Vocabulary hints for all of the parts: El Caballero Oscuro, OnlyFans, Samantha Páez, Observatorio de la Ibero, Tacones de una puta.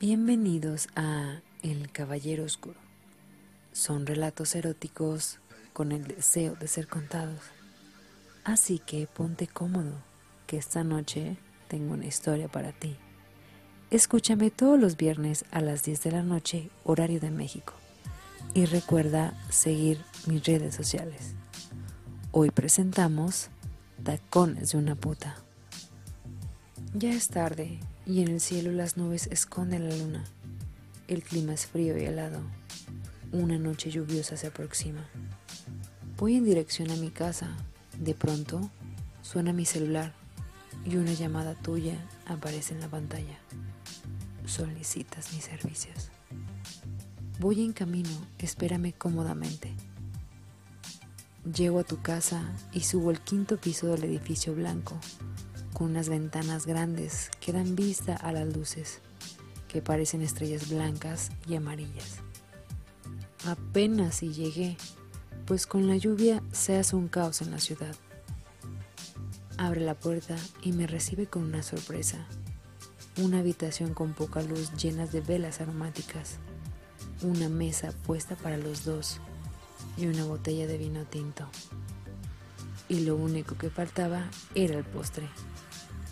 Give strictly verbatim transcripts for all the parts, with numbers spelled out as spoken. Bienvenidos a El Caballero Oscuro. Son relatos eróticos con el deseo de ser contados. Así que ponte cómodo, que esta noche tengo una historia para ti. Escúchame todos los viernes a las diez de la noche, horario de México. Y recuerda seguir mis redes sociales. Hoy presentamos Tacones de una puta. Ya es tarde y en el cielo las nubes esconden la luna. El clima es frío y helado. Una noche lluviosa se aproxima. Voy en dirección a mi casa. De pronto, suena mi celular y una llamada tuya aparece en la pantalla. Solicitas mis servicios. Voy en camino, espérame cómodamente. Llego a tu casa y subo al quinto piso del edificio blanco, con unas ventanas grandes que dan vista a las luces, que parecen estrellas blancas y amarillas. Apenas si llegué, pues con la lluvia se hace un caos en la ciudad. Abre la puerta y me recibe con una sorpresa. Una habitación con poca luz llena de velas aromáticas, una mesa puesta para los dos y una botella de vino tinto. Y lo único que faltaba era el postre,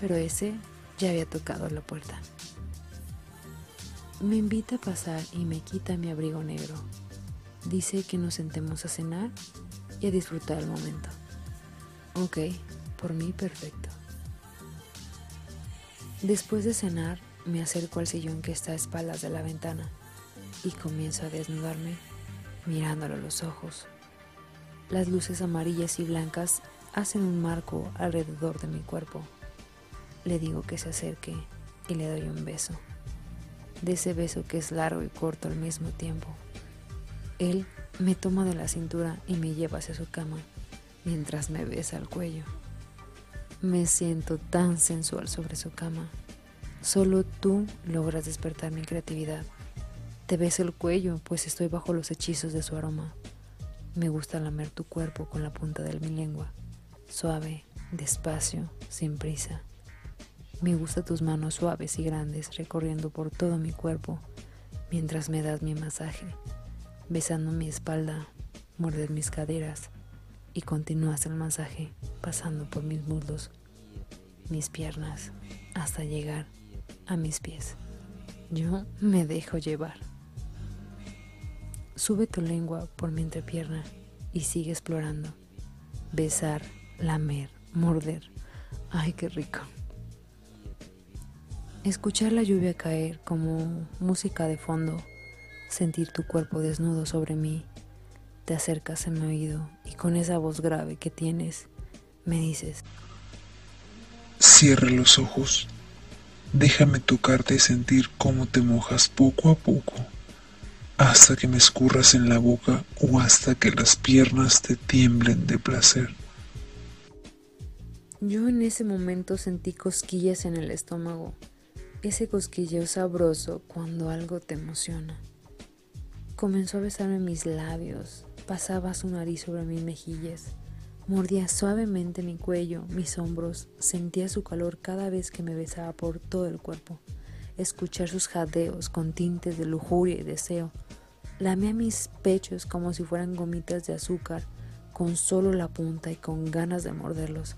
pero ese ya había tocado la puerta. Me invita a pasar y me quita mi abrigo negro. Dice que nos sentemos a cenar y a disfrutar el momento. Ok, por mí perfecto. Después de cenar, me acerco al sillón que está a espaldas de la ventana y comienzo a desnudarme, mirándolo a los ojos. Las luces amarillas y blancas hacen un marco alrededor de mi cuerpo. Le digo que se acerque y le doy un beso. De ese beso que es largo y corto al mismo tiempo. Él me toma de la cintura y me lleva hacia su cama, mientras me besa el cuello. Me siento tan sensual sobre su cama. Solo tú logras despertar mi creatividad. Te beso el cuello, pues estoy bajo los hechizos de su aroma. Me gusta lamer tu cuerpo con la punta de mi lengua, suave, despacio, sin prisa. Me gusta tus manos suaves y grandes recorriendo por todo mi cuerpo, mientras me das mi masaje. Besando mi espalda, muerdes mis caderas y continúas el masaje pasando por mis muslos, mis piernas, hasta llegar a mis pies. Yo me dejo llevar. Sube tu lengua por mi entrepierna y sigue explorando. Besar, lamer, morder. ¡Ay, qué rico! Escuchar la lluvia caer como música de fondo. Sentir tu cuerpo desnudo sobre mí, te acercas a mi oído y con esa voz grave que tienes, me dices: cierra los ojos, déjame tocarte y sentir cómo te mojas poco a poco, hasta que me escurras en la boca o hasta que las piernas te tiemblen de placer. Yo en ese momento sentí cosquillas en el estómago, ese cosquilleo sabroso cuando algo te emociona. Comenzó a besarme mis labios, pasaba su nariz sobre mis mejillas, mordía suavemente mi cuello, mis hombros, sentía su calor cada vez que me besaba por todo el cuerpo, escuchar sus jadeos con tintes de lujuria y deseo, lamía mis pechos como si fueran gomitas de azúcar, con solo la punta y con ganas de morderlos,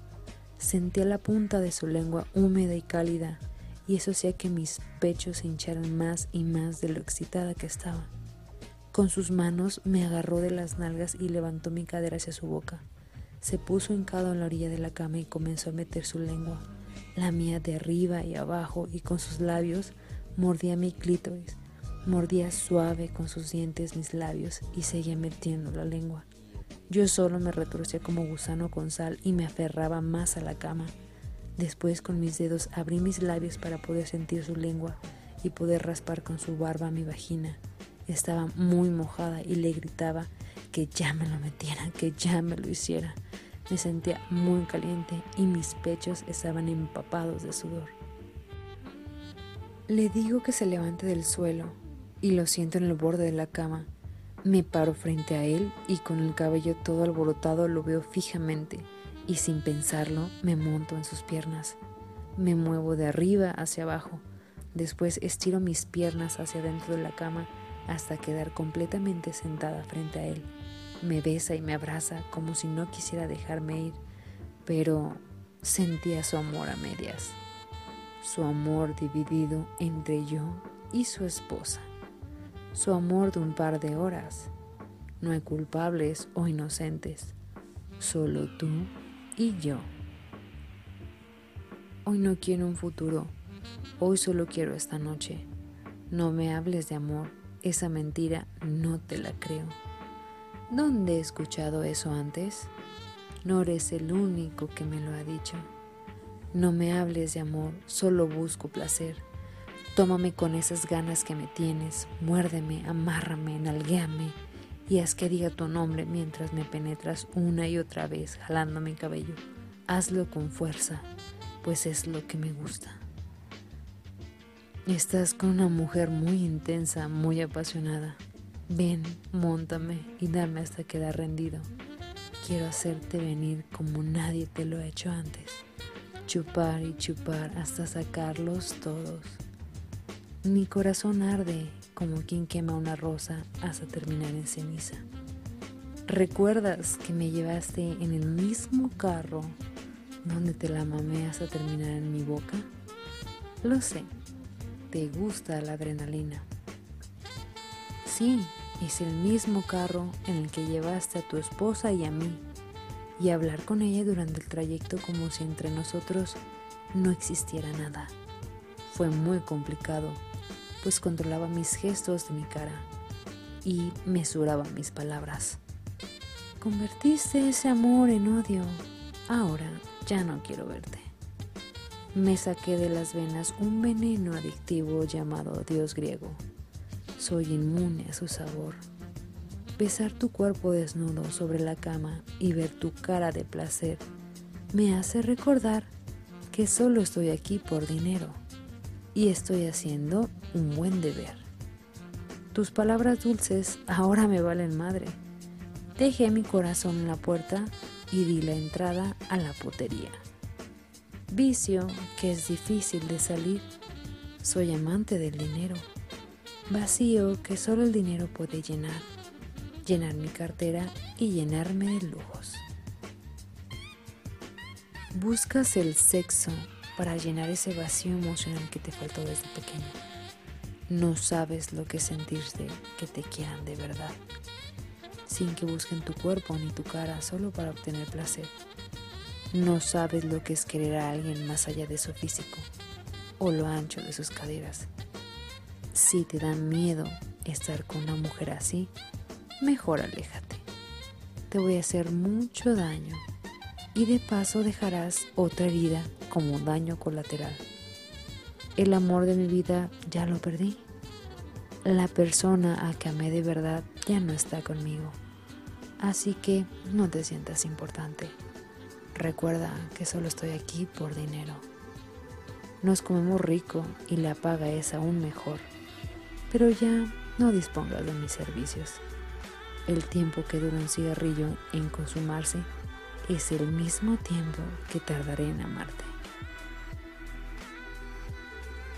sentía la punta de su lengua húmeda y cálida, y eso hacía que mis pechos se hincharan más y más de lo excitada que estaba. Con sus manos me agarró de las nalgas y levantó mi cadera hacia su boca. Se puso hincado en la orilla de la cama y comenzó a meter su lengua, la mía de arriba y abajo, y con sus labios mordía mi clítoris. Mordía suave con sus dientes mis labios y seguía metiendo la lengua. Yo solo me retorcía como gusano con sal y me aferraba más a la cama. Después con mis dedos abrí mis labios para poder sentir su lengua y poder raspar con su barba mi vagina. Estaba muy mojada y le gritaba que ya me lo metiera, que ya me lo hiciera. Me sentía muy caliente y mis pechos estaban empapados de sudor. Le digo que se levante del suelo y lo siento en el borde de la cama. Me paro frente a él y con el cabello todo alborotado lo veo fijamente y sin pensarlo me monto en sus piernas. Me muevo de arriba hacia abajo. Después estiro mis piernas hacia dentro de la cama hasta quedar completamente sentada frente a él. Me besa y me abraza como si no quisiera dejarme ir, pero sentía su amor a medias. Su amor dividido entre yo y su esposa. Su amor de un par de horas. No hay culpables o inocentes. Solo tú y yo. Hoy no quiero un futuro. Hoy solo quiero esta noche. No me hables de amor. Esa mentira no te la creo. ¿Dónde he escuchado eso antes? No eres el único que me lo ha dicho. No me hables de amor, solo busco placer. Tómame con esas ganas que me tienes. Muérdeme, amárrame, nalguéame y haz que diga tu nombre mientras me penetras una y otra vez jalándome el cabello. Hazlo con fuerza, pues es lo que me gusta. Estás con una mujer muy intensa, muy apasionada. Ven, móntame y dame hasta quedar rendido. Quiero hacerte venir como nadie te lo ha hecho antes. Chupar y chupar hasta sacarlos todos. Mi corazón arde como quien quema una rosa hasta terminar en ceniza. ¿Recuerdas que me llevaste en el mismo carro donde te la mamé hasta terminar en mi boca? Lo sé. Te gusta la adrenalina. Sí, es el mismo carro en el que llevaste a tu esposa y a mí, y hablar con ella durante el trayecto como si entre nosotros no existiera nada. Fue muy complicado, pues controlaba mis gestos de mi cara y mesuraba mis palabras. Convertiste ese amor en odio. Ahora ya no quiero verte. Me saqué de las venas un veneno adictivo llamado Dios griego. Soy inmune a su sabor. Besar tu cuerpo desnudo sobre la cama y ver tu cara de placer me hace recordar que solo estoy aquí por dinero y estoy haciendo un buen deber. Tus palabras dulces ahora me valen madre. Dejé mi corazón en la puerta y di la entrada a la potería. Vicio que es difícil de salir. Soy amante del dinero. Vacío que solo el dinero puede llenar. Llenar mi cartera y llenarme de lujos. Buscas el sexo para llenar ese vacío emocional que te faltó desde pequeño. No sabes lo que es sentirte que te quieran de verdad. Sin que busquen tu cuerpo ni tu cara solo para obtener placer. No sabes lo que es querer a alguien más allá de su físico o lo ancho de sus caderas. Si te da miedo estar con una mujer así, mejor aléjate. Te voy a hacer mucho daño y de paso dejarás otra herida como daño colateral. El amor de mi vida ya lo perdí. La persona a que amé de verdad ya no está conmigo. Así que no te sientas importante. Recuerda que solo estoy aquí por dinero. Nos comemos rico y la paga es aún mejor, pero ya no dispongas de mis servicios. El tiempo que dura un cigarrillo en consumarse es el mismo tiempo que tardaré en amarte.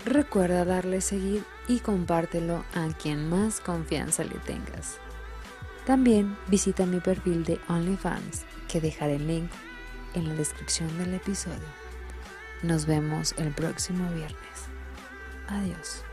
Recuerda darle seguir y compártelo a quien más confianza le tengas. También visita mi perfil de OnlyFans, que dejaré el link en la descripción del episodio. Nos vemos el próximo viernes. Adiós.